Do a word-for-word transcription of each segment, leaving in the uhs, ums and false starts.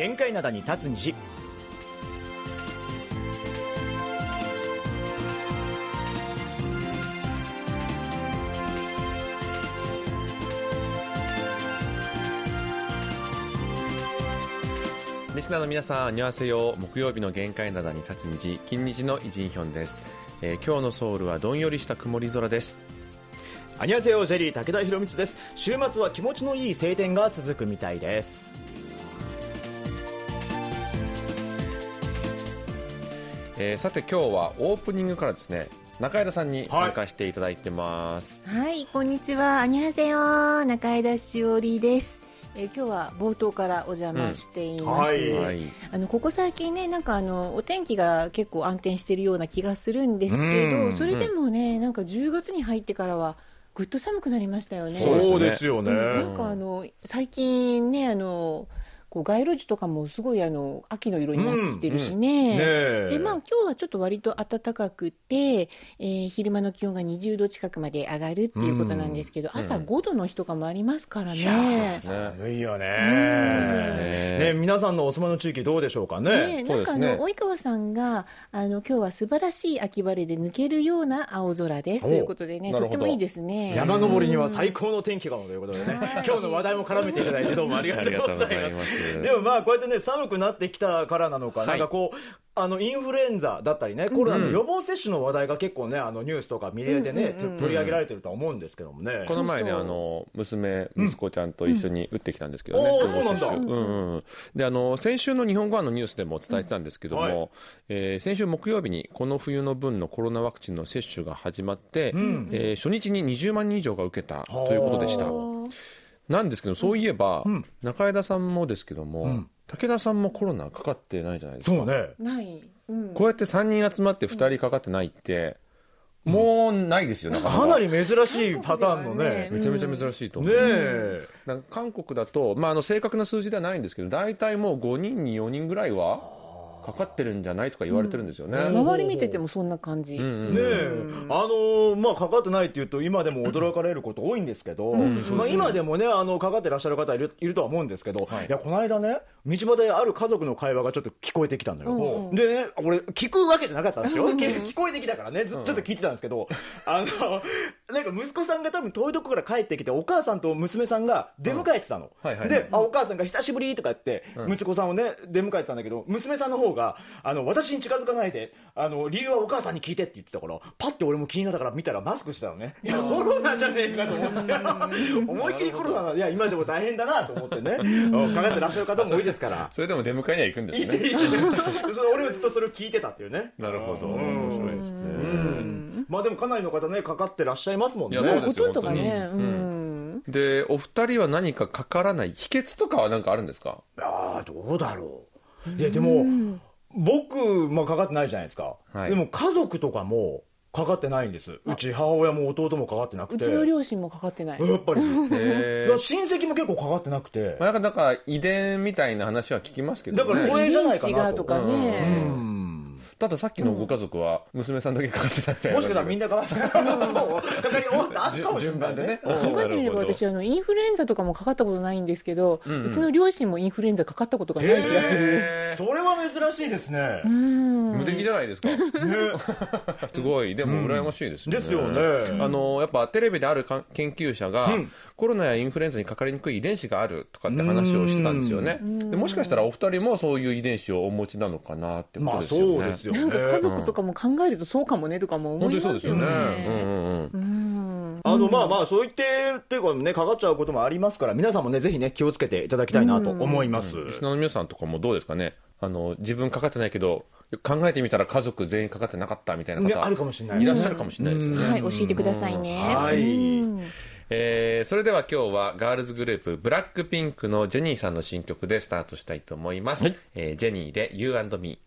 限界灘に立つ虹。リスナーの皆さん、こんにちは。木曜日の限界灘に立つ虹、金虹のイジンヒョンです。えー、今日のソウルはどんよりした曇り空です。こんにちは、ジェリー武田博光です。週末は気持ちのいい晴天が続くみたいです。えー、さて今日はオープニングからですね、中枝さんに参加していただいてます。はい、はい、こんにちは。こんにちは、中枝しおりです。えー、今日は冒頭からお邪魔しています。うん、はい、あのここ最近ね、なんかあのお天気が結構暗転しているような気がするんですけど、それでもね、なんかじゅうがつに入ってからはぐっと寒くなりましたよね。そうですよね。うん、なんかあの最近ね、あのこう街路樹とかもすごいあの秋の色になってきてるしね。うんうん、ねでまあ、今日はちょっと割と暖かくて、えー、昼間の気温がにじゅうど近くまで上がるっていうことなんですけど、うん、朝ごどの日とかもありますからね。寒いよね。ねねね、皆さんのお住まいの地域どうでしょうかね。ね、なんかあの、ね、及川さんがあの今日は素晴らしい秋晴れで抜けるような青空ですということでね、とってもいいですね。山登りには最高の天気かもということでね、今日の話題も絡めていただいてどうもありがとうございます。でもまあこうやってね、寒くなってきたからなのか、はい、なんかこうあのインフルエンザだったりね、コロナの予防接種の話題が結構ね、あのニュースとかメディアでね、うんうんうん、取り上げられてるとは思うんですけどもね。この前ね、あの娘息子ちゃんと一緒に打ってきたんですけどね、うん、予防接種。うんうん、であの先週の日本語版のニュースでも伝えてたんですけども、うん、はい、えー、先週木曜日にこの冬の分のコロナワクチンの接種が始まって、うん、えー、初日ににじゅうまんにん以上が受けたということでした。なんですけど、そういえば、うん、中枝さんもですけども、うん、武田さんもコロナかかってないじゃないですか。そうね。ない。うん、こうやってさんにん集まってふたりかかってないって、うん、もうないですよね。かなり珍しいパターンのね。めちゃめちゃ珍しいと思う。ねえ。なんか韓国だと、まあ、あの正確な数字ではないんですけど、大体もうごにんによにんぐらいはかかってるんじゃないとか言われてるんですよね。うん、周り見ててもそんな感じ。うん、ねえ、あのー、まあかかってないっていうと今でも驚かれること多いんですけど、うんうん、まあ、今でもね、あのかかってらっしゃる方いる、いるとは思うんですけど、はい、いやこの間ね、道端である家族の会話がちょっと聞こえてきたんだよ。うんうん、でね、俺聞くわけじゃなかったんですよ。うんうん、聞こえてきたからね、ずちょっと聞いてたんですけど、うん、あのなんか息子さんが多分遠いとこから帰ってきて、お母さんと娘さんが出迎えてたの。うん、はいはい、で、あ、お母さんが久しぶりとか言って、うん、息子さんをね出迎えてたんだけど、娘さんの方があの私に近づかないで、あの理由はお母さんに聞いてって言ってたから、パッて俺も気になったから見たらマスクしてたのね。いやコロナじゃねえかと思って思いっきりコロナな、いや今でも大変だなと思ってねかかってらっしゃる方も多いですから。それでも出迎えには行くんですね。そ俺はずっとそれを聞いてたっていうね。なるほど、面白いですね。うん、まあでもかなりの方ねかかってらっしゃいますもんね。いやそうですよ、ほとんどがね。うんうんで、お二人は何かかからない秘訣とかは何かあるんですか？いやどうだろう。いやでも、うん、僕、まあ、かかってないじゃないですか、はい、でも家族とかもかかってないんです。うち母親も弟もかかってなくて、うちの両親もかかってない。やっぱりへだ親戚も結構かかってなくて、まあ、なんかなんか遺伝みたいな話は聞きますけど、ね、だからそれじゃないかなとかね、うんうん、たださっきのご家族は娘さんだけかかってたみたいな、うん、もしかしたらみんなかかってたかかり終わったあったかもしれないね。考えてみれば私あのインフルエンザとかもかかったことないんですけど、うんうん、うちの両親もインフルエンザかかったことがない気がする。それは珍しいですね。うん、無敵じゃないですか、ね、すごい。でも羨ましいですね、うん、ですよね。あのやっぱテレビである研究者が、うん、コロナやインフルエンザにかかりにくい遺伝子があるとかって話をしてたんですよね。でもしかしたらお二人もそういう遺伝子をお持ちなのかなってことですよね。まあそうですよ。なんか家族とかも考えるとそうかもねとかも思いますよね。あのまあまあそう言ってっていうかね、かかっちゃうこともありますから、皆さんもねぜひね気をつけていただきたいなと思います。リスナーの皆さんとかもどうですかね。あの自分かかってないけど考えてみたら家族全員かかってなかったみたいな方、ね、あるかもしれない、いらっしゃるかもしれないですよね。はい、教えてくださいね。はい、えー、それでは今日はガールズグループブラックピンクのジェニーさんの新曲でスタートしたいと思います。はい、えー、ジェニーで You and Me。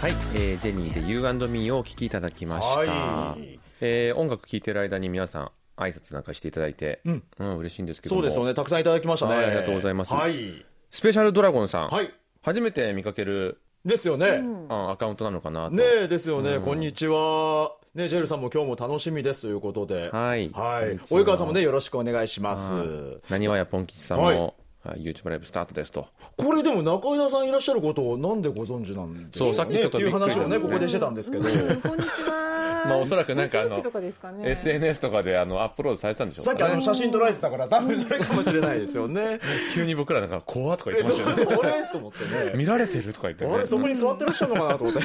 はい、えー、ジェニーで You and Me をお聴きいただきました、はい、えー、音楽聴いてる間に皆さん挨拶なんかしていただいて、うんうん、嬉しいんですけども。そうですよね、たくさんいただきましたね、はい、ありがとうございます、はい、スペシャルドラゴンさん、はい、初めて見かけるですよね、うん、アカウントなのかなとね。ですよね、うん、こんにちは。ね、ジェルさんも今日も楽しみですということで、はいはい、及川さんもねよろしくお願いします。なにわやぽん吉さんも、はいYouTube ライブスタートですと。これでも中井さんいらっしゃることをなんでご存知なんでしょうね。そう、さっきちょっとびっくりしたんですね、っていう話をねここでしてたんですけど、うん、こんにちは、まあ、おそらくなんかあの エスエヌエス とかであのアップロードされてたんでしょうかね。さっきあの写真撮られてたから多分それかもしれないですよね急に僕らなんか怖とか言ってましたよね。そう、俺と思ってね見られてるとか言ってね、あれそこに座ってらっしゃるのかなと思って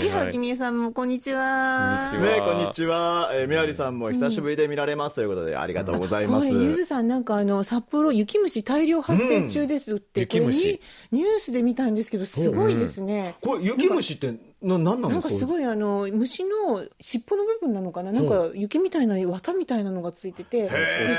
杉原君恵さんもこんにちは、ね、こんにちは。メアリさんも久しぶりで見られますということでありがとうございます。ゆずさんなんかあの札幌雪虫大量発生中ですって、うん、これにニュースで見たんですけどすごいですね、うん、これ雪虫ってな何なんですか。なんかすごいあの虫の尻尾の部分なのかな、なんか雪みたいな綿みたいなのがついてて、で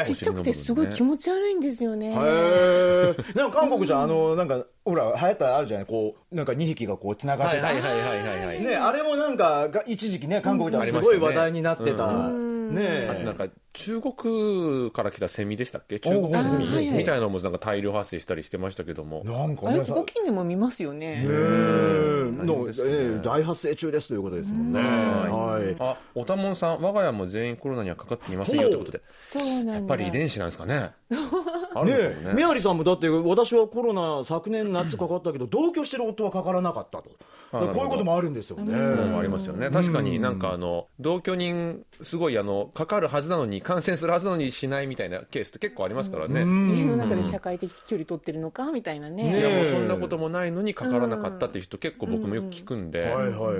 ちっちゃくてすごい気持ち悪いんですよね。へー、なんか韓国じゃあのなんかほら流行ったあるじゃない、こうなんかにひきがこうつながってた、はいはいはいはいはい、ね、あれもなんか一時期ね韓国ではすごい話題になってた、うんねえ、あとなんか中国から来たセミでしたっけ、中国セミみたいなのもなんか大量発生したりしてましたけども、なんか、ね、あれご近年も見ますよね。へー、の、えー、大発生中ですということですもんね。はい、あ、おたもんさん、我が家も全員コロナにはかかっていませんよということで、そうなんだ、やっぱり遺伝子なんですかねあるんですよね。ねえ、メアリさんもだって私はコロナ昨年夏かかったけど同居してる夫はかからなかったと、こういうこともあるんですよね。ありますよね。確かになんかあの同居人すごいあのかかるはずなのに感染するはずなのにしないみたいなケースって結構ありますからね。家の中で社会的距離取ってるのかみたいな ね, ねいやもうそんなこともないのにかからなかったっていう人結構僕もよく聞くんで、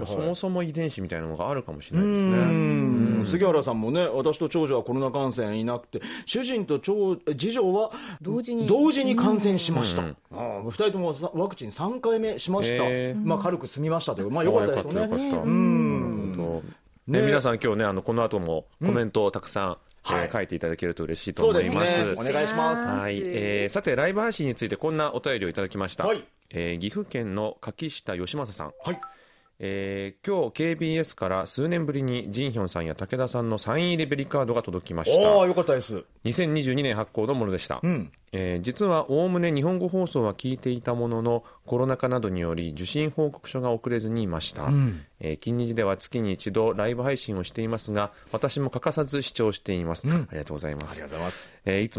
そもそも遺伝子みたいなのがあるかもしれないですね。うん、杉原さんもね、私と長女はコロナ感染いなくて主人と長次女は同時 に, 同時に感染しました、うん、あふたりともワクチンさんかいめしました、えーまあ、軽く済みましたという、まあ、よかったですよね。よかったよかった、うんね、皆さん今日ねあのこの後もコメントをたくさん、うん、はい、書いていただけると嬉しいと思います。そうですね、お願いします。はい、えー、さてライブ配信についてこんなお便りをいただきました、はい、えー、岐阜県の柿下義正さん、はい、えー、今日 ケービーエス から数年ぶりにジンヒョンさんや武田さんのサイン入りベリカードが届きました。おー、よかったです。にせんにじゅうにねん発行のものでした、うん、えー、実はおおむね日本語放送は聞いていたもののコロナ禍などにより受信報告書が遅れずにいました、うん、えー、近日では月に一度ライブ配信をしていますが私も欠かさず視聴しています、うん、ありがとうございます。いつ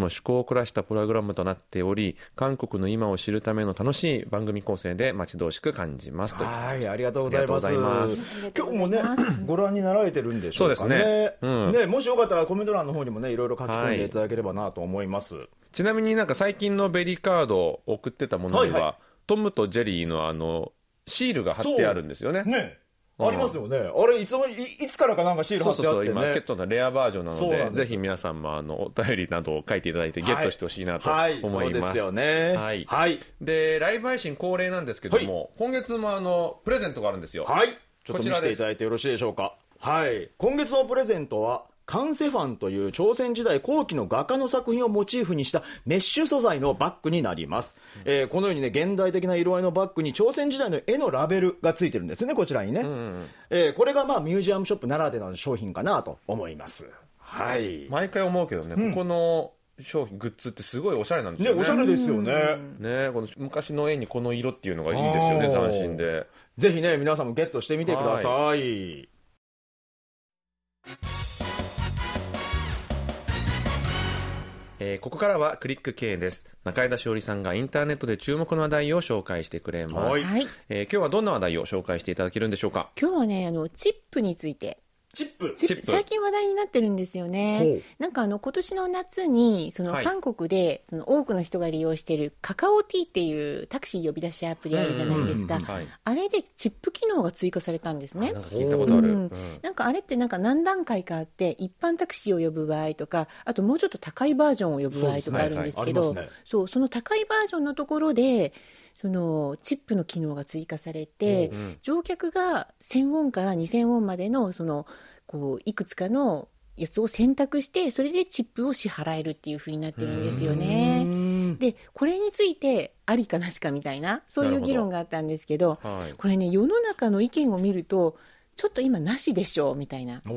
も趣向を凝らしたプログラムとなっており韓国の今を知るための楽しい番組構成で待ち遠しく感じますといただきました。はい、ありがとうございます。今日もねご覧になられてるんでしょうかね。そうですね、うん、ね、もしよかったらコメント欄の方にもねいろいろ書き込んでいただければなと思います、はい。ちなみになんか最近のベリーカードを送ってたものには、はいはい、トムとジェリーのあのシールが貼ってあるんですよね。ね、ありますよね。あれい つ, い, いつからかなんかシール貼ってあってね。そうそうそう、今結構なレアバージョンなの で, なでぜひ皆さんもあのお便りなどを書いていただいてゲットしてほしいなと思います。はいはい、そうですよね。はい、はい、でライブ配信恒例なんですけども、はい、今月もあのプレゼントがあるんですよ。はい。ちょっと見せていただいてよろしいでしょうか。はい。今月のプレゼントは。カンセファンという朝鮮時代後期の画家の作品をモチーフにしたメッシュ素材のバッグになります、うん、えー、このようにね現代的な色合いのバッグに朝鮮時代の絵のラベルがついてるんですね、こちらにね、うんうん、えー、これがまあミュージアムショップならではの商品かなと思います、はい、毎回思うけどね、うん、ここの商品グッズってすごいおしゃれなんですよ ね, ねおしゃれですよ ね,、うん、ね、この昔の絵にこの色っていうのがいいですよね、斬新で。ぜひね皆さんもゲットしてみてください、はい。えー、ここからはクリック経営です。中枝詩織さんがインターネットで注目の話題を紹介してくれます、はい。えー、今日はどんな話題を紹介していただけるんでしょうか。今日はねあのチップについてチップチップ最近話題になってるんですよね。なんかあの今年の夏にその韓国でその多くの人が利用しているカカオティーっていうタクシー呼び出しアプリあるじゃないですか、うんうんうん、はい、あれでチップ機能が追加されたんですね。なんか聞いたことある、うん、なんかあれってなんか何段階かあって一般タクシーを呼ぶ場合とかあともうちょっと高いバージョンを呼ぶ場合とかあるんですけど、そうですね、はいはい、ありますね。そう、その高いバージョンのところでそのチップの機能が追加されて、うんうん、乗客がせんウォンからにせんウォンまでのそのこういくつかのやつを選択してそれでチップを支払えるっていう風になってるんですよね。でこれについてありかなしかみたいなそういう議論があったんですけど、はい、これね世の中の意見を見るとちょっと今なしでしょみたいな、う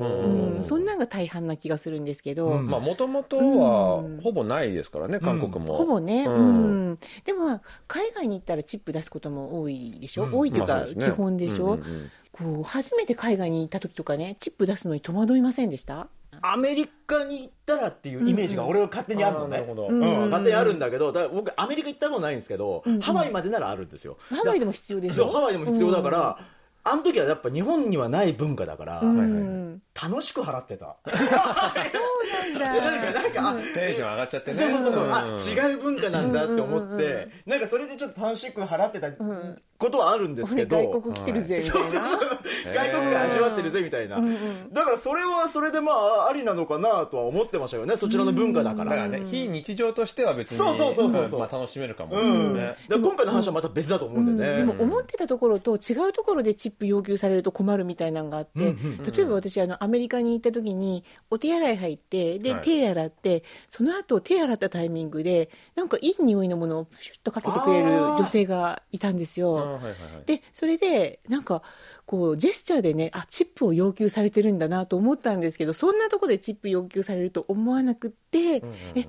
ん、そんなんが大半な気がするんですけど、もともとはほぼないですからね、うん、韓国もほぼね、うんうん、でも、まあ、海外に行ったらチップ出すことも多いでしょ、うん、多いというか、まあそうですね、基本でしょ、うんうんうん、こう初めて海外に行った時とかね、チップ出すのに戸惑いませんでした？アメリカに行ったらっていうイメージが俺は勝手にあるのね、うんうん、勝手にあるんだけど、だから僕アメリカ行ったことないんですけど、うんうん、ハワイまでならあるんですよ。ハワイでも必要ですよ。そう、ハワイでも必要だから、うんうん、あの時はやっぱ日本にはない文化だから、うん、楽しく払ってた。そうなんだ。なんかなんか、うん、テンション上がっちゃってね。そうそうそう、うん、あ、違う文化なんだって思って、うんうんうん、なんかそれでちょっと楽しく払ってたことはあるんですけど、うん、外国来てるぜみたいな、はい、外国が味わってるぜみたいな、えー、だからそれはそれでまあありなのかなとは思ってましたよね、そちらの文化だから。だからね、非日常としては別にそうそうそうそう、うん、まあ、楽しめるかもしれない、うん、だから今回の話はまた別だと思うんでね、うんうん、でも思ってたところと違うところでチップ要求されると困るみたいなのがあって、うんうんうんうん、例えば私あのアメリカに行った時にお手洗い入ってで、はい、手洗ってその後手洗ったタイミングでなんかいい匂いのものをプシュッとかけてくれる女性がいたんですよ、はいはいはい、でそれでなんかこうジェスチャーでね、あ、チップを要求されてるんだなと思ったんですけど、そんなとこでチップ要求されると思わなくって、うんうんうん、え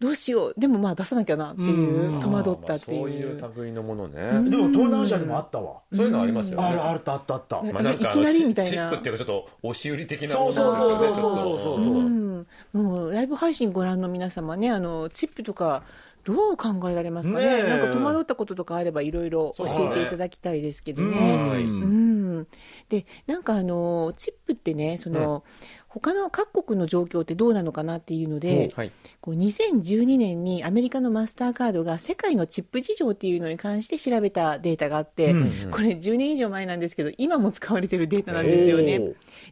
どうしよう、でもまあ出さなきゃなっていう、うん、戸惑ったっていう、まあ、そういう類のものね、うん、でも東南アジアでもあったわ、そういうのありますよね、うん、あるあったあったあった、まあ、なんかいきなりみたいな、チップっていうかちょっと押し売り的なものですよね。そうそうそうそう、うん、もうライブ配信ご覧の皆様ね、あのチップとかどう考えられますか ね, ねなんか戸惑ったこととかあればいろいろ教えていただきたいですけどね、う、はい、うん、でなんかあのチップってね、その、うん、他の各国の状況ってどうなのかなっていうので、はい、こうにせんじゅうにねんにアメリカのマスターカードが世界のチップ事情っていうのに関して調べたデータがあって、うんうん、これじゅうねん以上前なんですけど今も使われてるデータなんですよね。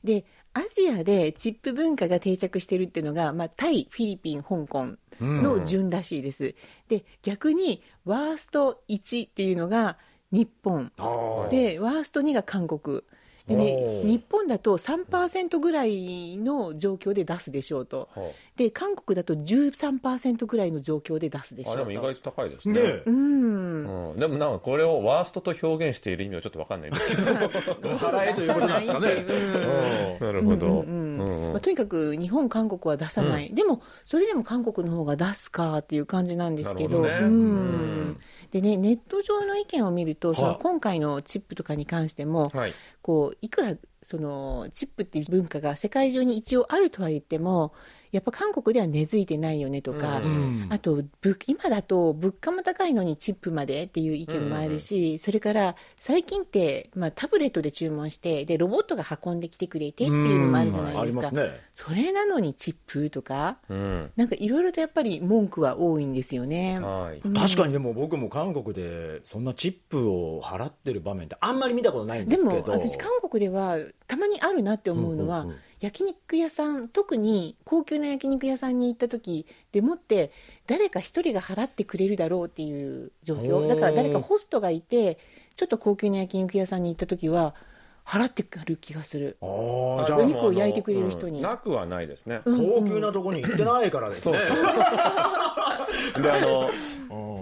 でアジアでチップ文化が定着してるっていうのが、まあ、タイ、フィリピン、香港の順らしいです、うん、で逆にワーストいちっていうのが日本で、ワーストにが韓国でね、日本だと さんパーセント ぐらいの状況で出すでしょうと、はあ、で韓国だと じゅうさんパーセント ぐらいの状況で出すでしょうと。あ、でも意外と高いです ね, ね、うんうん、でもなんかこれをワーストと表現している意味はちょっと分かんないんですけど払えということなんですかね、うん、なるほど、うんうんうんうん、まあ、とにかく日本韓国は出さない、うん、でもそれでも韓国の方が出すかっていう感じなんですけ ど, なるほど、ね、うんうん、でね、ネット上の意見を見ると、その今回のチップとかに関しても、はい、こういくらそのチップっていう文化が世界中に一応あるとは言っても、やっぱ韓国では根付いてないよねとか、うん、あと今だと物価も高いのにチップまでっていう意見もあるし、うん、それから最近って、まあ、タブレットで注文してでロボットが運んできてくれてっていうのもあるじゃないですか、うん、ありますね、それなのにチップとか、うん、なんかいろいろとやっぱり文句は多いんですよね、はい、うん、確かに。でも僕も韓国でそんなチップを払ってる場面ってあんまり見たことないんですけど、でも私韓国ではたまにあるなって思うのは、うんうんうん、焼肉屋さん、特に高級な焼肉屋さんに行った時でもって誰か一人が払ってくれるだろうっていう状況だから、誰かホストがいてちょっと高級な焼肉屋さんに行った時は払ってくる気がする。あ、じゃあお肉を焼いてくれる人に、うん、なくはないですね、うんうん、高級なとこに行ってないからですね。そうそうで、あの、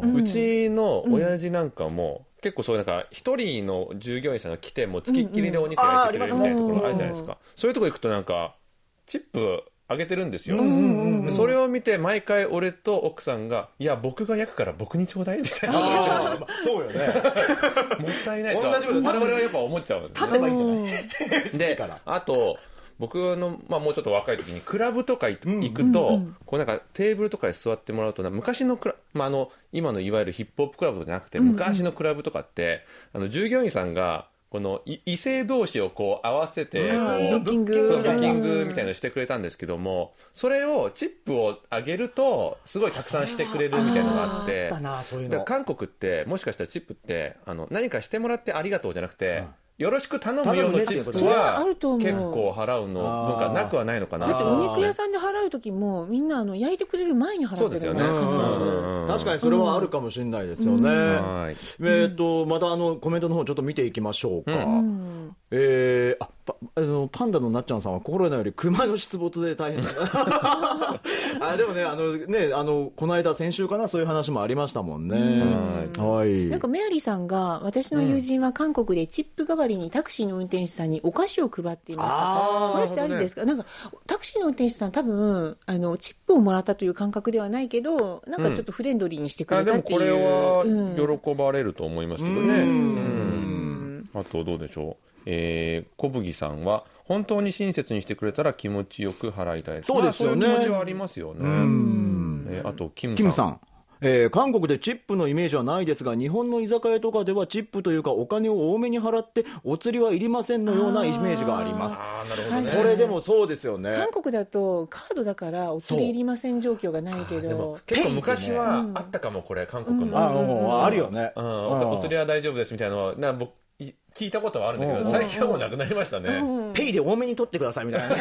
うん、うちの親父なんかも、うん、結構そうなんか一人の従業員さんが来てもうつきっきりでお肉焼いてくれるみたいなところがあるじゃないですか。そういうところ行くとなんかチップあげてるんですよ、うんうんうん、それを見て毎回俺と奥さんが、いや僕が焼くから僕にちょうだいみたいな。あ、まあ、そうよねもったいないと同じこと我々はやっぱ思っちゃうんですよね。立てばいいんじゃないで、あと僕の、まあ、もうちょっと若い時にクラブとか行くと、うんうん、こうなんかテーブルとかに座ってもらうと、昔のクラ、まあ、あの今のいわゆるヒップホップクラブじゃなくて、昔のクラブとかって、うんうん、あの従業員さんがこの異性同士をこう合わせてこう、うん、ブッキング、そう、ブッキングみたいなのしてくれたんですけども、それをチップをあげるとすごいたくさんしてくれるみたいなのがあって、ああ、そういうの。だから韓国ってもしかしたらチップってあの何かしてもらってありがとうじゃなくて、うん、よろしく頼むようなチップは結構払うの文化なくはないのかな。だってお肉屋さんで払う時もみんなあの焼いてくれる前に払ってる。そうですよね、うん、確かにそれはあるかもしれないですよね、うんうん、えー、とまたあのコメントの方ちょっと見ていきましょうか、うん、えー、あパ, あのパンダのなっちゃんさんはコロナより熊の出没で大変だあでも ね, あのねあのこの間先週かなそういう話もありましたもんね。うん、はい、なんかメアリーさんが私の友人は韓国でチップ代わりにタクシーの運転手さんにお菓子を配っていました。これってあるんですか、ね、なんかタクシーの運転手さん多分あのチップをもらったという感覚ではないけどなんかちょっとフレンドリーにしてくれたっていう、うん、でもこれは喜ばれると思いますけどね、うんうんうん、あとどうでしょう。えー、小麦さんは本当に親切にしてくれたら気持ちよく払いたい。そうですよね、まあ、そういう気持ちはありますよね。うん、えー、あとキムさん、 キムさん、えー、韓国でチップのイメージはないですが日本の居酒屋とかではチップというかお金を多めに払ってお釣りはいりませんのようなイメージがあります。あ、なるほどね、はい、これでもそうですよね。韓国だとカードだからお釣りいりません状況がないけどでも結構昔はあったかも、うん、これ韓国も あ,、うん、あるよね、うんうん、お, お釣りは大丈夫ですみたいなのな僕聞いたことはあるんだけど、うんうん、最近はもうなくなりましたね、うんうん、ペイで多めに取ってくださいみたいな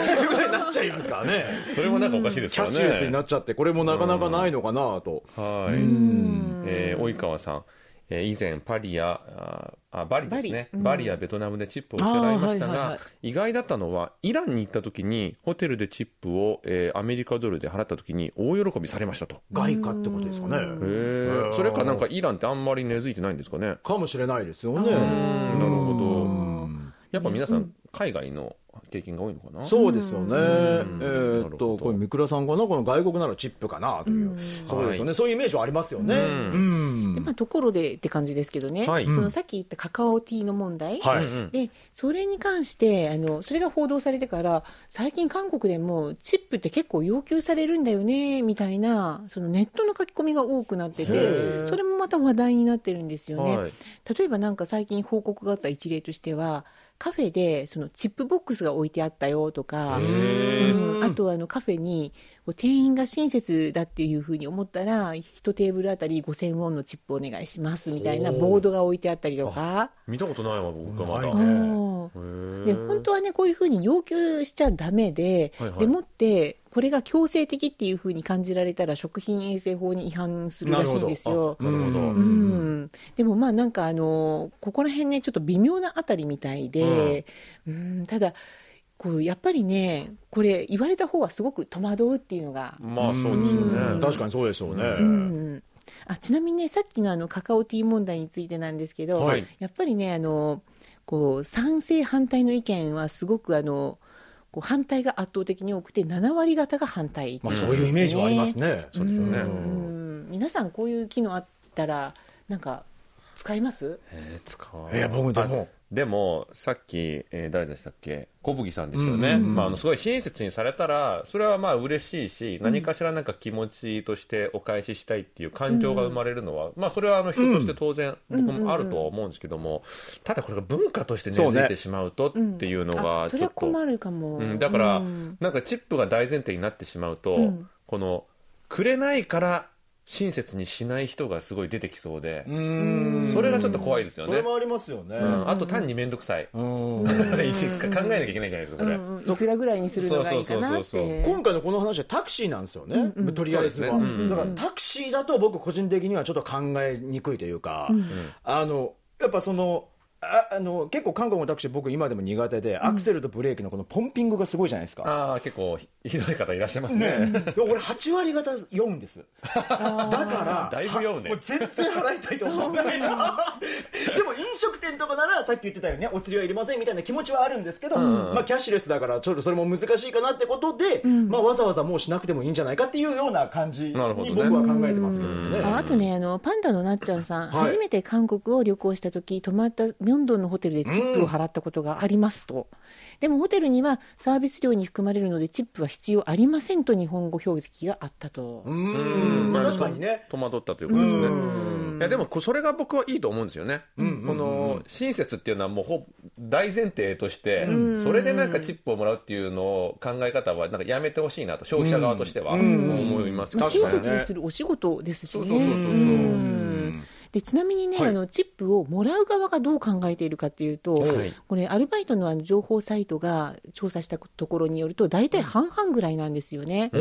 なっちゃいますからねそれもなんかおかしいですからね、キャッシュレスになっちゃってこれもなかなかないのかなと、うん、はい、うん、えー、及川さん、えー、以前パリやあバリですね、バリ、うん、バリやベトナムでチップを支払いましたが、はいはいはい、意外だったのはイランに行った時にホテルでチップを、えー、アメリカドルで払った時に大喜びされましたと。外貨ってことですかね。へー、それかなんかイランってあんまり根付いてないんですかね。かもしれないですよね。なるほど、やっぱ皆さん海外の経験が多いのかな。そうですよね、えー、っとこれ三倉さんかな、この外国ならチップかなという、うん、そうですよね、はい、そういうイメージはありますよね、うんうん、でまあ、ところでって感じですけどね、はい、そのさっき言ったカカオティーの問題、はい、でそれに関してあのそれが報道されてから最近韓国でもチップって結構要求されるんだよねみたいなそのネットの書き込みが多くなっててそれもまた話題になってるんですよね、はい、例えばなんか最近報告があった一例としてはカフェでそのチップボックスが置いてあったよとか、うん、あとあのカフェに店員が親切だっていうふうに思ったらいちテーブルあたりごせんウォンのチップお願いしますみたいなボードが置いてあったりとか。見たことないわ僕がまだ、ね、で本当はねこういうふうに要求しちゃダメで、はいはい、でもってこれが強制的っていう風に感じられたら食品衛生法に違反するらしいんですよ。なるほど。うんうん、でもまあなんかあのここら辺ねちょっと微妙なあたりみたいで、うんうん、ただこうやっぱりねこれ言われた方はすごく戸惑うっていうのがまあそうですよね、うん、確かにそうでしょうね、うん、あちなみにねさっき の, あのカカオティー問題についてなんですけど、はい、やっぱりねあのこう賛成反対の意見はすごくあの反対が圧倒的に多くてななわり方が反対、ね、まあ、そういうイメージはありますね。そうですよね、うん、皆さんこういう機能あったらなんか使います？えー、使う、いや僕でもでもさっき、えー、誰でしたっけ、小麦さんですよね、うんうんうん、まあ、あのすごい親切にされたらそれはまあ嬉しいし何かしらなんか気持ちとしてお返ししたいっていう感情が生まれるのは、うん、まあ、それはあの人として当然僕もあるとは思うんですけども、うんうんうん、ただこれが文化として根付いてしまうとっていうのがちょっと、そうね、うん、あ、それは困るかも、うん、だからなんかチップが大前提になってしまうと、うん、このくれないから親切にしない人がすごい出てきそうで、うーん、それがちょっと怖いですよね。それもありますよね、うん、あと単に面倒くさい、うん、考えなきゃいけないじゃないですかそれ、うんうん、いくらぐらいにするのがいいかなって。今回のこの話はタクシーなんですよね、うんうん、とりあえずは、ね、うんうん、だからタクシーだと僕個人的にはちょっと考えにくいというか、うん、あのやっぱそのああの結構韓国のタクシー僕今でも苦手で、うん、アクセルとブレーキのこのポンピングがすごいじゃないですか。ああ、結構 ひ, ひどい方いらっしゃいます ね, ね俺はちわり方酔うんですだからだいぶ酔うね、もう全然払いたいと思うでも飲食店とかならさっき言ってたようにねお釣りはいりませんみたいな気持ちはあるんですけど、うん、まあ、キャッシュレスだからちょっとそれも難しいかなってことで、うん、まあ、わざわざもうしなくてもいいんじゃないかっていうような感じに僕は考えてますけど ね, どね あ, あとねあのパンダのなっちゃんさん、はい、初めて韓国を旅行した時泊まったロンドンのホテルでチップを払ったことがありますと、うん、でもホテルにはサービス料に含まれるのでチップは必要ありませんと日本語表記があったと。うーん、確かにね、戸惑ったということですね。いやでもそれが僕はいいと思うんですよね、うんうんうん、この親切っていうのはもう大前提としてそれでなんかチップをもらうっていうのを考え方はなんかやめてほしいなと消費者側としては思います、まあ、親切にするお仕事ですしね。そうそうそうそう、うん、でちなみにね、はい、あのチップをもらう側がどう考えているかというと、はい、これアルバイト の, あの情報サイトが調査したところによると大体半々ぐらいなんですよね、う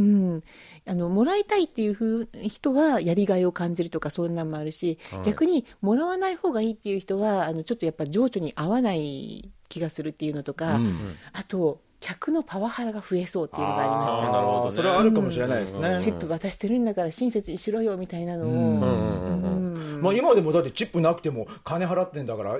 ん、あのもらいたいっていうふう人はやりがいを感じるとかそんなんもあるし、はい、逆にもらわない方がいいっていう人はあのちょっとやっぱ情緒に合わない気がするっていうのとか、うん、あと客のパワハラが増えそうっていうのがありました。あ、なるほど、ね、それはあるかもしれないですね、うん、チップ渡してるんだから親切にしろよみたいなのを、うんうんうんうん、まあ、今でもだってチップなくても金払ってんだから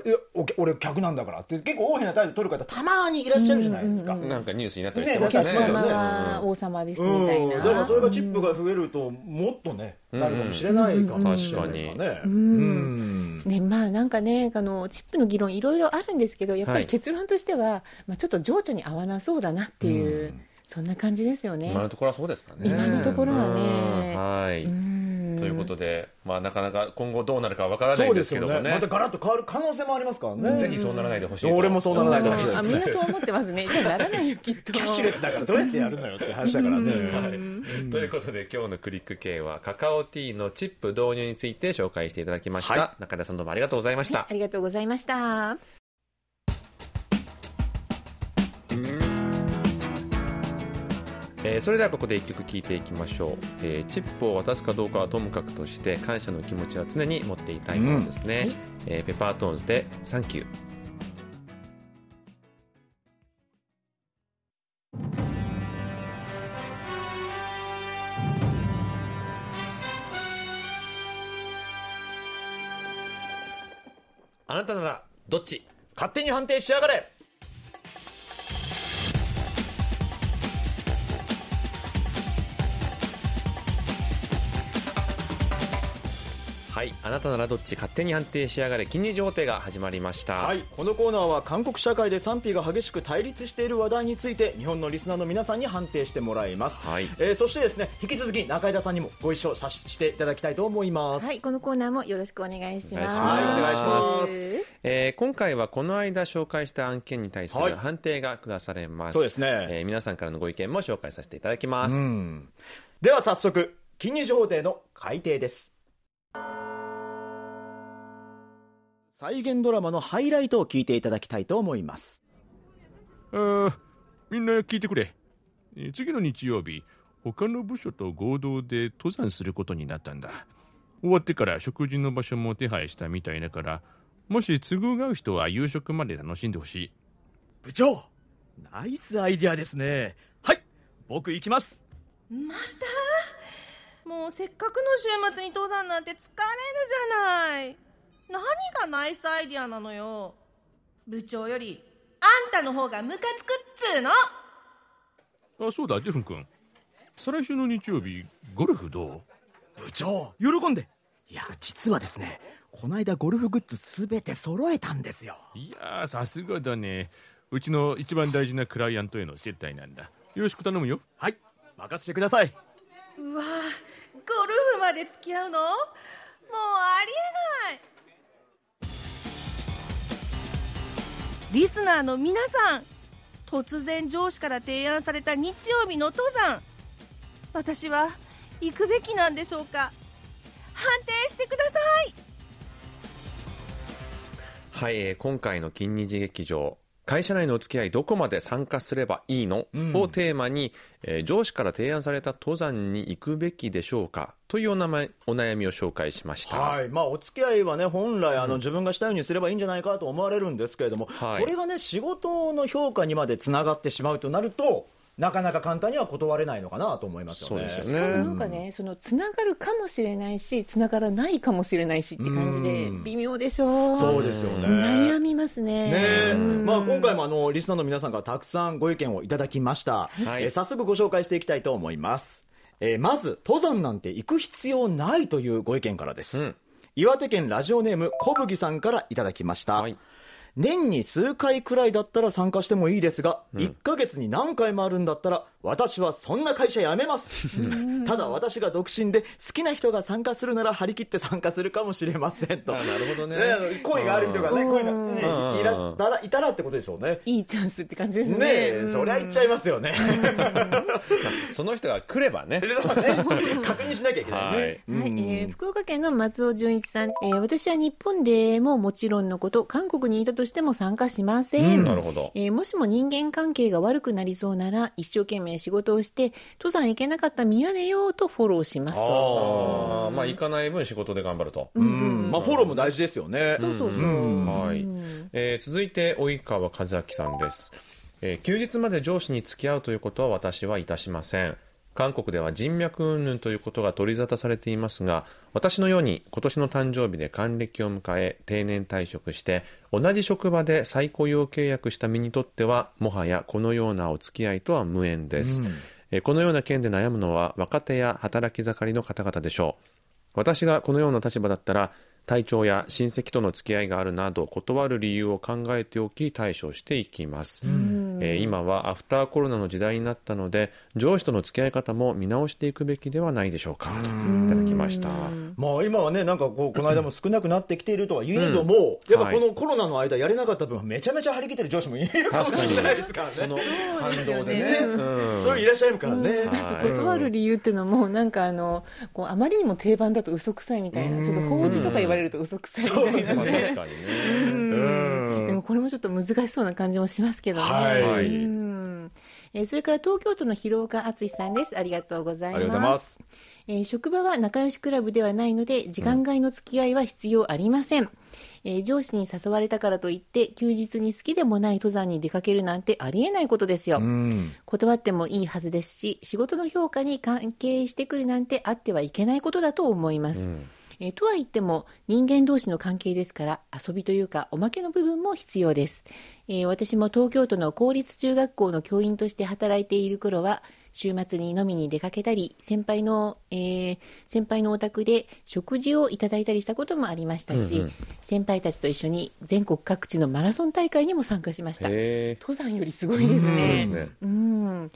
俺客なんだからって結構大変な態度取る方たまにいらっしゃるじゃないですか、うんうんうん、なんかニュースになったりしてますよ ね, ねお客様は王様ですみたいな、うん、だからそれがチップが増えるともっとねなるかもしれないかもしれないですかね。うんうん、ね、まあなんかね、あのチップの議論いろいろあるんですけど、やっぱり結論としては、はい、まあ、ちょっと情緒に合わなそうだなっていう、うん、そんな感じですよね。今のところはそうですかね。今のところはね。はい。ということで、まあ、なかなか今後どうなるかわからないんですけども ね, ねまたガラッと変わる可能性もありますからね、うん、ぜひそうならないでほしい。俺もそうならないでほしいです、うん、あ、みんなそう思ってますね。じゃあならないよきっと。キャッシュレスだからどうやってやるのよって話だからね、うんはい、ということで今日のクリック系はカカオティーのチップ導入について紹介していただきました、はい、中田さんどうもありがとうございました、はい、ありがとうございました。えー、それではここで一曲聴いていきましょう、えー、チップを渡すかどうかはともかくとして感謝の気持ちは常に持っていたいものですね、うんはい、えー、ペパートーンズでサンキュー。あなたならどっち？勝手に判定しやがれ。はい、あなたならどっち勝手に判定しやがれ金利情報が始まりました、はい、このコーナーは韓国社会で賛否が激しく対立している話題について日本のリスナーの皆さんに判定してもらいます、はい、えー、そしてですね引き続き中井田さんにもご一緒させていただきたいと思います、はい、このコーナーもよろしくお願いします。はい、お願いします、えー、今回はこの間紹介した案件に対する判定が下されます、はい、そうですね、えー、皆さんからのご意見も紹介させていただきます、うん、では早速金利情報の改定です。再現ドラマのハイライトを聞いていただきたいと思います。あ、みんな聞いてくれ。次の日曜日他の部署と合同で登山することになったんだ。終わってから食事の場所も手配したみたいだから、もし都合が合う人は夕食まで楽しんでほしい。部長ナイスアイデアですね。はい、僕行きます。またもうせっかくの週末に登山なんて疲れるじゃない。何がナイスアイディアなのよ。部長よりあんたの方がムカつくっつーの。あ、そうだジェフン君、再来週の日曜日ゴルフどう？部長喜んで。いや実はですね、こないだゴルフグッズすべて揃えたんですよ。いやさすがだね。うちの一番大事なクライアントへの接待なんだ。よろしく頼むよ。はい、任せてください。うわ、ゴルフまで付き合うの？もうありえない。リスナーの皆さん、突然上司から提案された日曜日の登山、私は行くべきなんでしょうか？判定してください。はい、えー、今回の金日劇場、会社内のお付き合いどこまで参加すればいいの、うん、をテーマに、えー、上司から提案された登山に行くべきでしょうかというお名前、お悩みを紹介しました。はい、まあ、お付き合いはね本来あの、うん、自分がしたようにすればいいんじゃないかと思われるんですけれども、はい、これがね仕事の評価にまでつながってしまうとなるとなかなか簡単には断れないのかなと思いますよね。そうですよね。しかもなんかね、そのつながるかもしれないしつながらないかもしれないしって感じで微妙でしょう。そうですよね。悩みますね。ね、まあ、今回もあのリスナーの皆さんからたくさんご意見をいただきました、はい、えー、早速ご紹介していきたいと思います。えー、まず登山なんて行く必要ないというご意見からです、うん、岩手県ラジオネーム小麦さんからいただきました。はい、年に数回くらいだったら参加してもいいですが、うん、いっかげつに何回もあるんだったら私はそんな会社辞めますただ私が独身で好きな人が参加するなら張り切って参加するかもしれませんと。なるほどね。恋がある人がね、恋が、ね、いらしたらいたらってことでしょうね。いいチャンスって感じですね。ねえ、そりゃ言っちゃいますよねその人が来れば ね, ね確認しなきゃいけないね。はい、うん、はい、えー、福岡県の松尾純一さん、えー、私は日本でももちろんのこと韓国にいたととしても参加しません、うん、なるほど、えー、もしも人間関係が悪くなりそうなら一生懸命仕事をして登山行けなかった宮根よとフォローしますと。あ、ままあ、行かない分仕事で頑張ると、うんうんまあ、フォローも大事ですよね。続いて及川和明さんです、えー、休日まで上司に付き合うということは私はいたしません。韓国では人脈云々ということが取り沙汰されていますが、私のように今年の誕生日で還暦を迎え定年退職して同じ職場で再雇用契約した身にとってはもはやこのようなお付き合いとは無縁です、うん、このような件で悩むのは若手や働き盛りの方々でしょう。私がこのような立場だったら体調や親戚との付き合いがあるなど断る理由を考えておき対処していきます、えー、今はアフターコロナの時代になったので上司との付き合い方も見直していくべきではないでしょうかといただきました。まあ、今はねなんかこうこの間も少なくなってきているとは言えども、うん、やっぱこのコロナの間やれなかった分めちゃめちゃ張り切ってる上司もいるかもしれないですからね。その反動でね、うん、それいらっしゃるからね、うんうん、あと断る理由っていうのはもうなんかあのこうあまりにも定番だと嘘くさいみたいな、ちょっと法事とか言われると嘘くさいみたいなね。確かにね。うん。でもこれもちょっと難しそうな感じもしますけどね。はい。うん。えー、それから東京都の広岡敦さんです。ありがとうございます。ありがとうございます。えー、職場は仲良しクラブではないので時間外の付き合いは必要ありません。うんえー、上司に誘われたからといって休日に好きでもない登山に出かけるなんてありえないことですよ。うん断ってもいいはずですし、仕事の評価に関係してくるなんてあってはいけないことだと思います、うんえー、とは言っても人間同士の関係ですから遊びというかおまけの部分も必要です、えー、私も東京都の公立中学校の教員として働いている頃は週末に飲みに出かけたり先輩の、えー、先輩のお宅で食事をいただいたりしたこともありましたし、うんうん、先輩たちと一緒に全国各地のマラソン大会にも参加しました。登山よりすごいですね、うん、そうですね、うん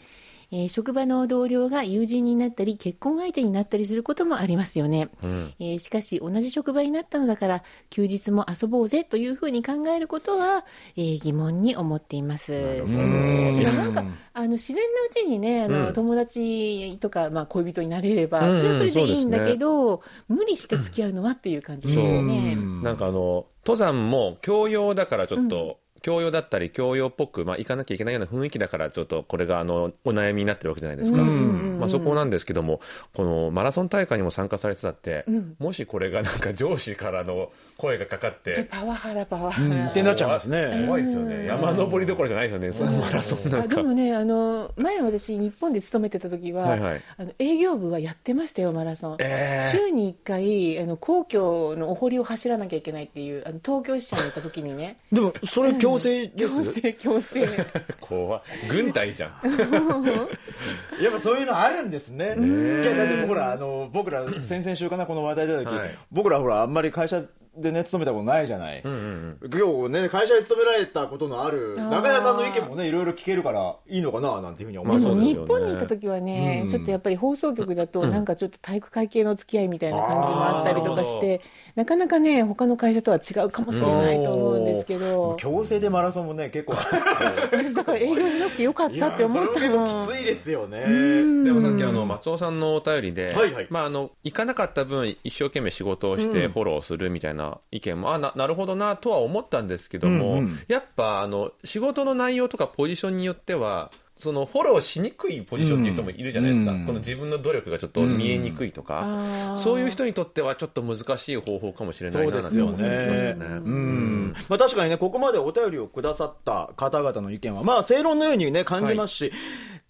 えー、職場の同僚が友人になったり結婚相手になったりすることもありますよね、うんえー、しかし同じ職場になったのだから休日も遊ぼうぜというふうに考えることは、えー、疑問に思っています。なんかあの自然なうちにねあの、うん、友達とか、まあ、恋人になれればそれはそれでいいんだけど、うんうんね、無理して付き合うのはっていう感じですよね。そうなんかあの登山も教養だからちょっと、うん教養だったり教養っぽく、まあ、行かなきゃいけないような雰囲気だからちょっとこれがあのお悩みになってるわけじゃないですか、うんうんうんまあ、そこなんですけどもこのマラソン大会にも参加されてたって、うん、もしこれがなんか上司からの声がかかってパワハラパワハラってなっちゃいますね。怖いですよね。山登りどころじゃないですよね、うん、そのマラソンなんか。あでもねあの前私日本で勤めてた時は、はいはい、あの営業部はやってましたよマラソン、えー、週にいっかいあの皇居のお堀を走らなきゃいけないっていうあの東京支社にいた時にねでもそれ強制です強制強制怖軍隊じゃんやっぱそういうのあるんですね。いやだってほらあの僕ら先々週かなこの話題出た時、はい、僕らほらあんまり会社でね勤めたことないじゃない、うんうんうん、今日ね会社に勤められたことのある中田さんの意見もねいろいろ聞けるからいいのかななんていうふうに思います、ね、でも日本にいた時はね、うん、ちょっとやっぱり放送局だとなんかちょっと体育会系の付き合いみたいな感じもあったりとかして、うん、なかなかね他の会社とは違うかもしれないと思うんですけど強制でマラソンもね結構だから営業しなくてよかったって思ったの。それもきついですよね。でもさっきあの松尾さんのお便りで、はいはいまあ、あの行かなかった分一生懸命仕事をしてフォローするみたいな、うん意見もあ な, なるほどなとは思ったんですけども、うんうん、やっぱあの仕事の内容とかポジションによってはそのフォローしにくいポジションっていう人もいるじゃないですか、うん、この自分の努力がちょっと見えにくいとか、うん、そういう人にとってはちょっと難しい方法かもしれないなと思いましたね。うん、まあ、確かにねここまでお便りをくださった方々の意見はまあ正論のようにね感じますし、はい、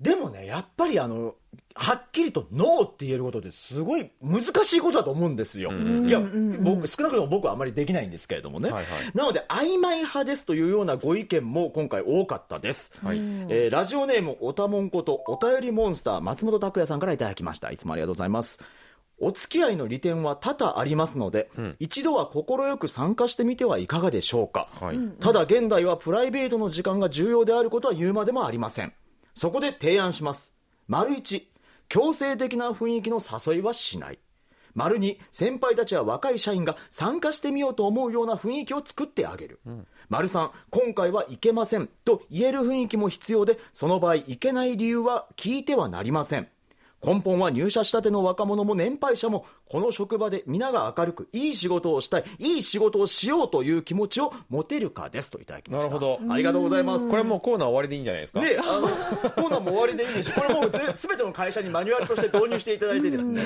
でもねやっぱりあのはっきりとノーって言えることってすごい難しいことだと思うんですよ、うん、いや、うん、僕少なくとも僕はあまりできないんですけれどもね、はいはい、なので曖昧派ですというようなご意見も今回多かったです、はいえー、ラジオネームおたもんことお便りモンスター松本拓也さんからいただきました。いつもありがとうございます。お付き合いの利点は多々ありますので、うん、一度は心よく参加してみてはいかがでしょうか、はい、ただ現代はプライベートの時間が重要であることは言うまでもありません。そこで提案します。丸いち、強制的な雰囲気の誘いはしない。丸に、先輩たちや若い社員が参加してみようと思うような雰囲気を作ってあげる、うん、丸さん、今回はいけませんと言える雰囲気も必要で、その場合いけない理由は聞いてはなりません。根本は入社したての若者も年配者もこの職場で皆が明るくいい仕事をしたい、いい仕事をしようという気持ちを持てるかですといただきました。なるほど、ありがとうございます。これもうコーナー終わりでいいんじゃないですかね。あのコーナーも終わりでいいですし、これもう全ての会社にマニュアルとして導入していただいてですね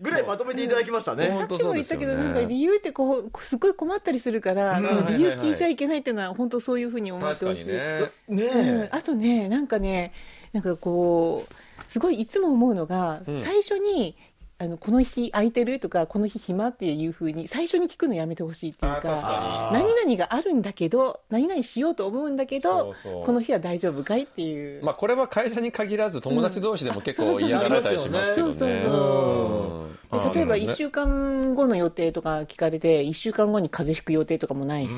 ぐらいまとめていただきましたね。さっきも言ったけど、なんか理由ってこうすごい困ったりするから、うん、理由聞いちゃいけないっていうのは本当そういうふうに思ってほしい。確かにね、うん、あとね、なんかね、なんかこうすごいいつも思うのが、うん、最初にあのこの日空いてるとかこの日暇っていう風に最初に聞くのやめてほしいっていう か, か何々があるんだけど何々しようと思うんだけど、そうそう、この日は大丈夫かいっていう、まあ、これは会社に限らず友達同士でも結構嫌がられたりしますけどね。例えばいっしゅうかんごの予定とか聞かれていっしゅうかんごに風邪ひく予定とかもないし、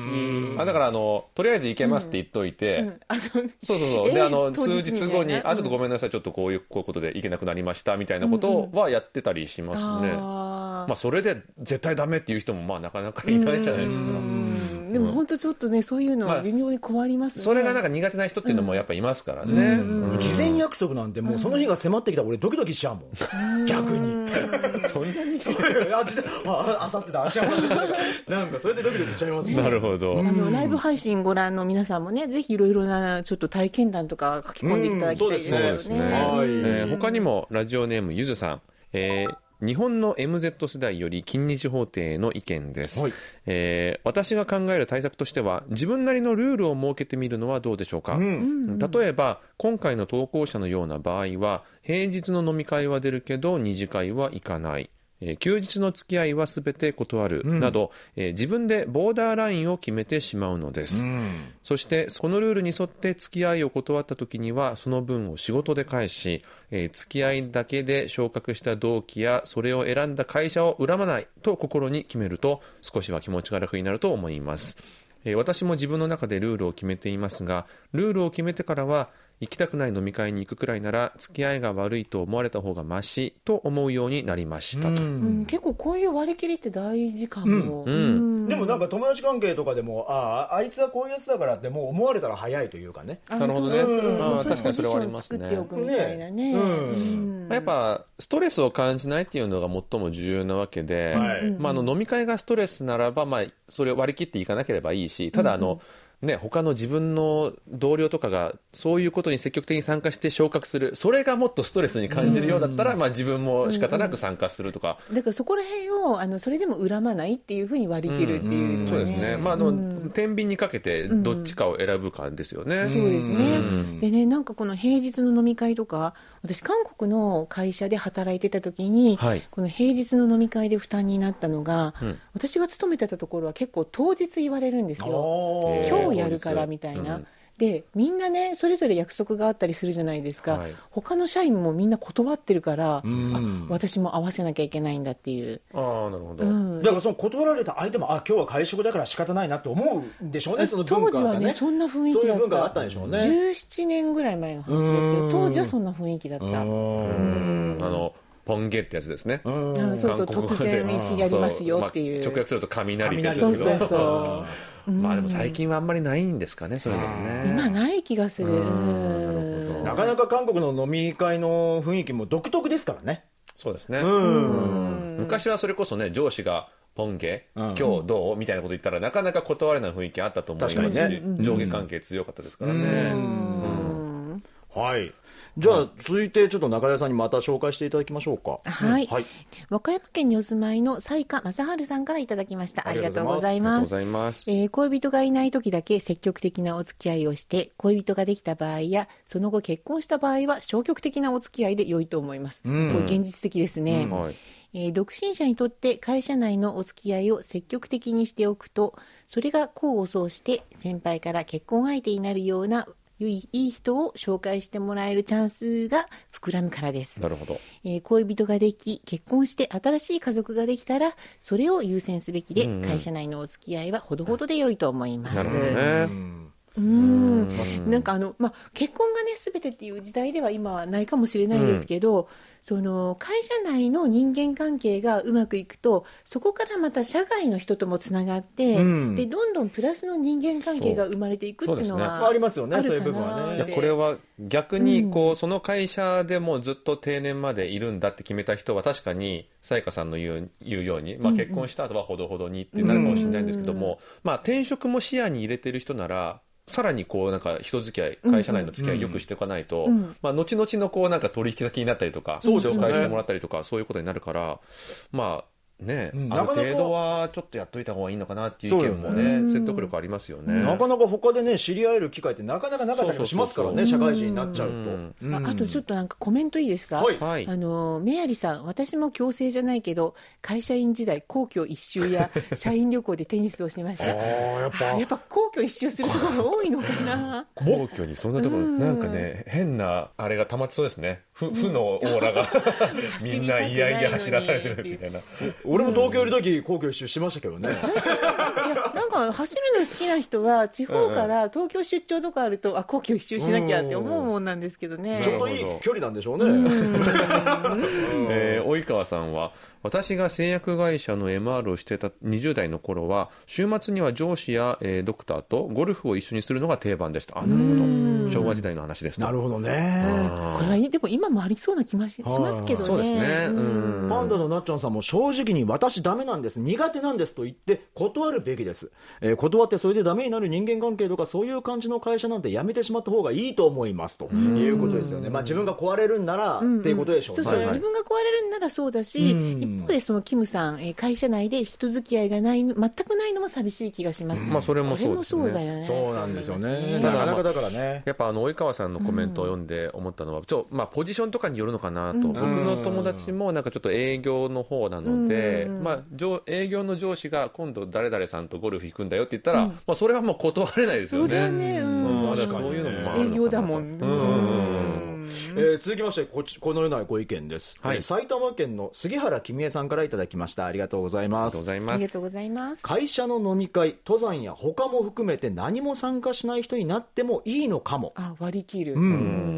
あ、だからあのとりあえず行けますって言っといて、うんうん、あ、そうそうそう、えー、であの数日後に、うん、あ、ちょっとごめんなさい、ちょっとこういうこういうことで行けなくなりましたみたいなことはやってたりしますね、うんうん、あ、まあ、それで絶対ダメっていう人もまあなかなかいないじゃないですか。うんうん、でも本当ちょっとね、そういうのは微妙に困りますね、まあ、それがなんか苦手な人っていうのもやっぱいますからね、うんうんうん、事前約束なんてもうその日が迫ってきたら俺ドキドキしちゃうもん、逆にそんなにあさってだ、足あさってだ、なんかそれでドキドキしちゃいますもん。なるほど。あのライブ配信ご覧の皆さんもね、ぜひいろいろなちょっと体験談とか書き込んでいただきたいですね。そうですね、はい、えー、他にもラジオネームゆずさん、えー日本の エムゼット 世代より近日法廷への意見です、はい、えー、私が考える対策としては自分なりのルールを設けてみるのはどうでしょうか、うん、例えば今回の投稿者のような場合は平日の飲み会は出るけど二次会は行かない、えー、休日の付き合いは全て断るなど、うん、えー、自分でボーダーラインを決めてしまうのです、うん、そしてこのルールに沿って付き合いを断った時にはその分を仕事で返し、えー、付き合いだけで昇格した同期やそれを選んだ会社を恨まないと心に決めると少しは気持ちが楽になると思います、えー、私も自分の中でルールを決めていますが、ルールを決めてからは行きたくない飲み会に行くくらいなら付き合いが悪いと思われた方がマシと思うようになりましたと、うん、結構こういう割り切りって大事かも、うんうん、でもなんか友達関係とかでも あ, あいつはこういうやつだからってもう思われたら早いというかね。なるほどね、うん、確かにそれはありますね。作っておくみたいな ね, ね、うんうん、やっぱストレスを感じないっていうのが最も重要なわけで、はい、まあ、あの飲み会がストレスならば、まあ、それを割り切っていかなければいいし、ただあの、うんうんね、他の自分の同僚とかがそういうことに積極的に参加して昇格する、それがもっとストレスに感じるようだったら、うん、まあ、自分も仕方なく参加するとか、うん、だからそこら辺をあのそれでも恨まないっていうふうに割り切るっていうの、ね、うん、そうですね、まあ、あの、うん、天秤にかけてどっちかを選ぶかですよね、うん、そうですね、うん、でね、なんかこの平日の飲み会とか、私韓国の会社で働いてた時に、はい、この平日の飲み会で負担になったのが、うん、私が勤めてたところは結構当日言われるんですよ、今日やるからみたいな、うん、でみんなねそれぞれ約束があったりするじゃないですか、はい、他の社員もみんな断ってるから、うん、あ、私も合わせなきゃいけないんだっていう、あ、なるほど、うん、だからその断られた相手もあ、今日は会食だから仕方ないなって思うんでしょうね、その文化がね、当時はねそんな雰囲気だった、そういう文化があったんでしょうね。じゅうななねんぐらい前の話ですけど、当時はそんな雰囲気だった。うん、あのポンゲってやつですね、うん、そうそう、突然やりますよっていう、まあ、直訳すると雷ってやつですけど、そうそうそうまあでも最近はあんまりないんですかね、そういうのね。今ない気がする。うん、なるほど。なかなか韓国の飲み会の雰囲気も独特ですからね。そうですね。うん、昔はそれこそね、上司がポンゲ、うん、今日どうみたいなこと言ったらなかなか断れない雰囲気あったと思いますし、確かにね、上下関係強かったですからね。うんうんうん、はい。じゃあ、はい、続いてちょっと中田さんにまた紹介していただきましょうか。はい、うん、はい、和歌山県にお住まいの雑賀正春さんからいただきました。ありがとうございます。恋人がいない時だけ積極的なお付き合いをして、恋人ができた場合やその後結婚した場合は消極的なお付き合いで良いと思います。これ現実的ですね、うんうん、はい、えー、独身者にとって会社内のお付き合いを積極的にしておくと、それが功を奏して先輩から結婚相手になるようないい人を紹介してもらえるチャンスが膨らむからです。なるほど、えー、恋人ができ結婚して新しい家族ができたらそれを優先すべきで、うんうん、会社内のお付き合いはほどほどで良いと思います。なるほどね、うん、うんなんかあの、まあ、結婚がね全てっていう時代では今はないかもしれないですけど、うん、その会社内の人間関係がうまくいくとそこからまた社外の人ともつながって、うん、でどんどんプラスの人間関係が生まれていくっていうのはあるかなって、そうですね、ありますよね、そういう部分はね。いやこれは逆にこう、うん、その会社でもずっと定年までいるんだって決めた人は確かに沙耶香さんの言う、言うように、まあ、結婚した後はほどほどにってなるかもしれないんですけども、うんまあ、転職も視野に入れてる人ならさらにこうなんか人付き合い会社内の付き合いをよくしていかないと、うんうんまあ、後々のこうなんか取引先になったりとか、うん、紹介してもらったりとかそういうことになるから、まあねうん、ある程度はちょっとやっといた方がいいのかなっていう意見もね、説得力ありますよね。なかなか他でね知り合える機会ってなかなかなかったりもしますからね、そうそうそうそう社会人になっちゃうと、うんうんうん、あ, あとちょっとなんかコメントいいですか、はい、あのメアリさん、私も強制じゃないけど会社員時代皇居一周や社員旅行でテニスをしてましたあやっぱやっぱ皇居一周するところが多いのかな皇居にそんなところなんかね変なあれが溜まってそうですね、負のオーラがみんな嫌々走らされてるみたいな俺も東京いる時皇居一周しましたけどね、うん、いやなんか走るの好きな人は地方から東京出張とかあると、うん、あ皇居一周しなきゃって思うもんなんですけどね、うん、ちょうどいい距離なんでしょうね、うん、えー、及川さんは、私が製薬会社の エムアール をしてたにじゅう代の頃は週末には上司や、えー、ドクターとゴルフを一緒にするのが定番でした。あなるほど、昭和時代の話です。なるほどね、これはでも今もありそうな気もしますけどね。そうですね、うん、パンダのなっちゃんさんも正直に私ダメなんです、苦手なんですと言って断るべきです、えー、断ってそれでダメになる人間関係とかそういう感じの会社なんてやめてしまった方がいいと思いますということですよね。まあ、自分が壊れるんならっていうことでしょうね。そうそう、自分が壊れるんならそうだし、一方でそのキムさん、会社内で人付き合いがない全くないのも寂しい気がします、ね、まあ、それもそうですね。これもそうだよね。そうなんですよね。なかなかだからね、やっぱあの及川さんのコメントを読んで思ったのは、うん、ちょまあ、ポジションとかによるのかなと、うん、僕の友達もなんかちょっと営業の方なので、うんまあ、営業の上司が今度誰々さんとゴルフ行くんだよって言ったら、うんまあ、それはもう断れないですよね。それはね、うんまあ、確かにね、営業だもん、うんうんえー、続きまして こ, このようなご意見です、はい、埼玉県の杉原君恵さんからいただきました。ありがとうございます。会社の飲み会、登山や他も含めて何も参加しない人になってもいいのかも。あ、割り切る、うんう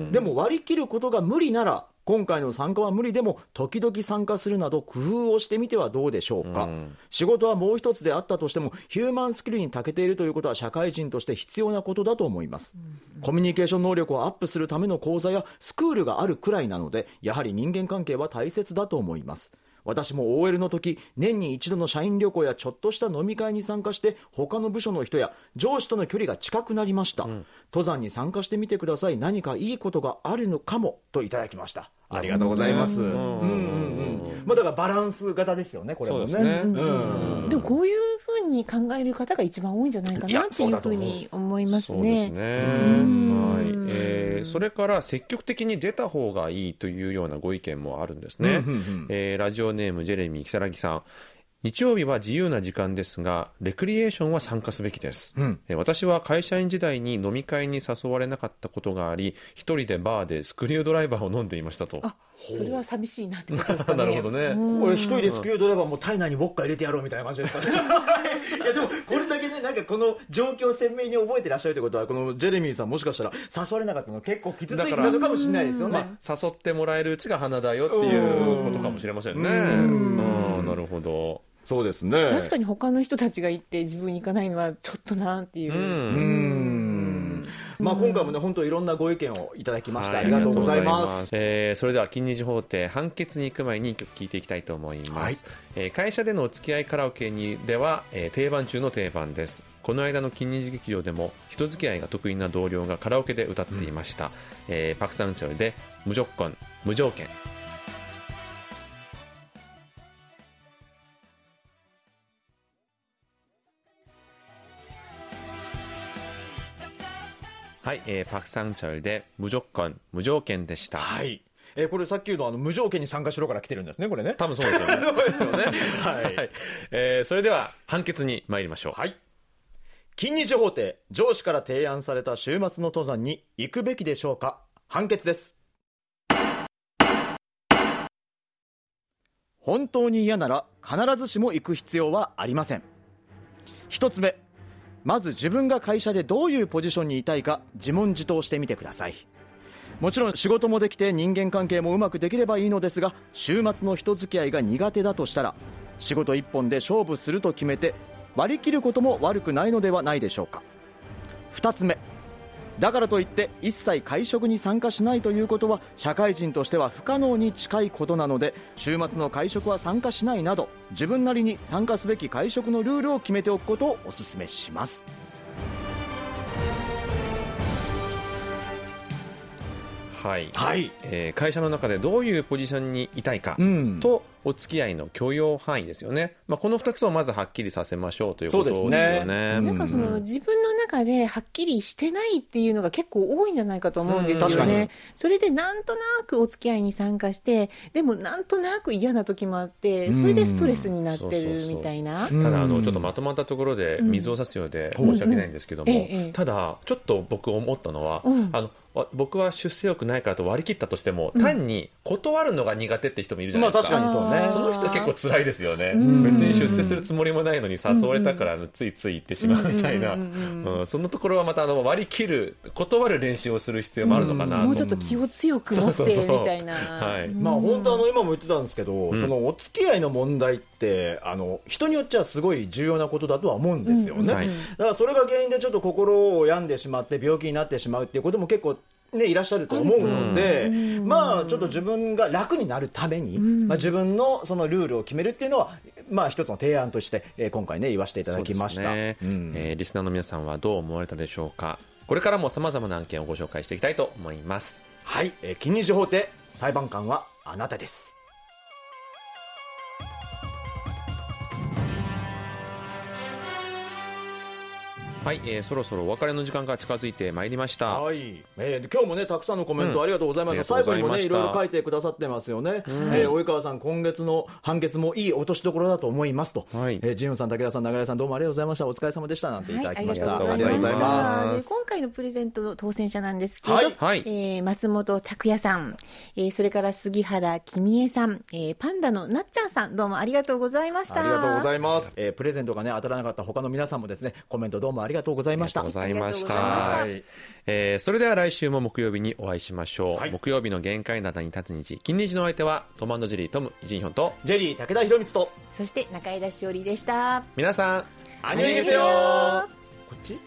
ん、でも割り切ることが無理なら今回の参加は無理でも時々参加するなど工夫をしてみてはどうでしょうか、うん、仕事はもう一つであったとしてもヒューマンスキルに長けているということは社会人として必要なことだと思います、うん、コミュニケーション能力をアップするための講座やスクールがあるくらいなのでやはり人間関係は大切だと思います。私も オーエル の時年に一度の社員旅行やちょっとした飲み会に参加して他の部署の人や上司との距離が近くなりました、うん、登山に参加してみてください、何かいいことがあるのかもといただきました。ありがとうございます、うんうんうんまあ、だからバランス型ですよね、これも ね, そうですね、うんうん、でもこういうふうに考える方が一番多いんじゃないかなっていうふうに思いますね。それから積極的に出た方がいいというようなご意見もあるんですね、うんうんうんえー、ラジオネームジェレミー木更木さん、日曜日は自由な時間ですがレクリエーションは参加すべきです、うん、私は会社員時代に飲み会に誘われなかったことがあり一人でバーでスクリュードライバーを飲んでいましたと。あ、それは寂しいなってことですかねなるほどね、これ一人でスクリュードライバーも体内にウォッカ入れてやろうみたいな感じですかねいやでもこれだけねなんかこの状況を鮮明に覚えてらっしゃるということはこのジェレミーさんもしかしたら誘われなかったの結構傷ついてたのかもしれないですよね、まあ、誘ってもらえるうちが花だよっていうことかもしれませんね。うん、なるほど、そうですね。確かに他の人たちが行って自分行かないのはちょっとなっていう、うんうんまあ、今回もね本当にいろんなご意見をいただきました、はい、ありがとうございます。えー、それでは近二次法廷判決に行く前にいっきょく聴いていきたいと思います、はいえー、会社でのお付き合いカラオケにでは、えー、定番中の定番です。この間の近二次劇場でも人付き合いが得意な同僚がカラオケで歌っていました、うんえー、パクサンチョルで無条件無条件。はい、えー、パクサンチャルで無条件無条件でした。はい。えー、これさっきのあの無条件に参加しろから来てるんですね、これね。多分そうですよね。そうですよね。はい。はいえー、それでは判決に参りましょう。はい。近二次法廷、上司から提案された週末の登山に行くべきでしょうか。判決です。本当に嫌なら必ずしも行く必要はありません。一つ目。まず自分が会社でどういうポジションにいたいか自問自答してみてください。もちろん仕事もできて人間関係もうまくできればいいのですが、週末の人付き合いが苦手だとしたら仕事一本で勝負すると決めて割り切ることも悪くないのではないでしょうか。ふたつめ、だからといって一切会食に参加しないということは社会人としては不可能に近いことなので、週末の会食は参加しないなど自分なりに参加すべき会食のルールを決めておくことをお勧めします。はいはい、えー、会社の中でどういうポジションにいたいかとお付き合いの許容範囲ですよね、まあ、このふたつをまずはっきりさせましょうということですよ ね, すねなんかその、うん、自分の中ではっきりしてないっていうのが結構多いんじゃないかと思うんですよね、うん、それでなんとなくお付き合いに参加して、でもなんとなく嫌な時もあって、それでストレスになってるみたいな、うん、そうそうそう、ただあのちょっとまとまったところで水を差すようで申し訳ないんですけども、うんうんうん、ただちょっと僕思ったのは、うん、あの僕は出世欲ないからと割り切ったとしても、うん、単に断るのが苦手って人もいるじゃないですか、まあ確かにそうね、その人結構辛いですよね、うん、別に出世するつもりもないのに誘われたからついつい行ってしまうみたいな、うんうんうん、そのところはまたあの割り切る断る練習をする必要もあるのかなと、うん、もうちょっと気を強く持ってみたいな、本当あの今も言ってたんですけど、うん、そのお付き合いの問題ってあの人によっちゃすごい重要なことだとは思うんですよね、うんうんはい、だからそれが原因でちょっと心を病んでしまって病気になってしまうっていうことも結構ね、いらっしゃると思うので、うん、まあちょっと自分が楽になるために、うんまあ、自分のそのルールを決めるっていうのはまあ一つの提案として、えー、今回ね言わせていただきました。そうですね、うんえー、リスナーの皆さんはどう思われたでしょうか。これからも様々な案件をご紹介していきたいと思います。はい、えー、金日法廷裁判官はあなたです。はい、えー、そろそろお別れの時間が近づいてまいりました、はいえー、今日もねたくさんのコメントありがとうございました、うん、最後にもねいろいろ書いてくださってますよね、うんえー、及川さん今月の判決もいい落としどころだと思いますと、はいえー、ジンヨンさん武田さん長谷さんどうもありがとうございました、お疲れ様でしたなんていただきました。ありがとうございます。今回のプレゼントの当選者なんですけど、はいはいえー、松本拓也さん、えー、それから杉原君恵さん、えー、パンダのなっちゃんさんどうもありがとうございました。ありがとうございます、えー、プレゼントがね当たらなかった他の皆さんもですねコメントどうもありがとうございました。ありがとうございました。はい、えー、それでは来週も木曜日にお会いしましょう、はい、木曜日の限界灘に立つ日金日のお相手はトム&ジェリートムイジンヒョンとジェリー武田博光とそして中枝しおりでした。皆さんアニメですよ。こっち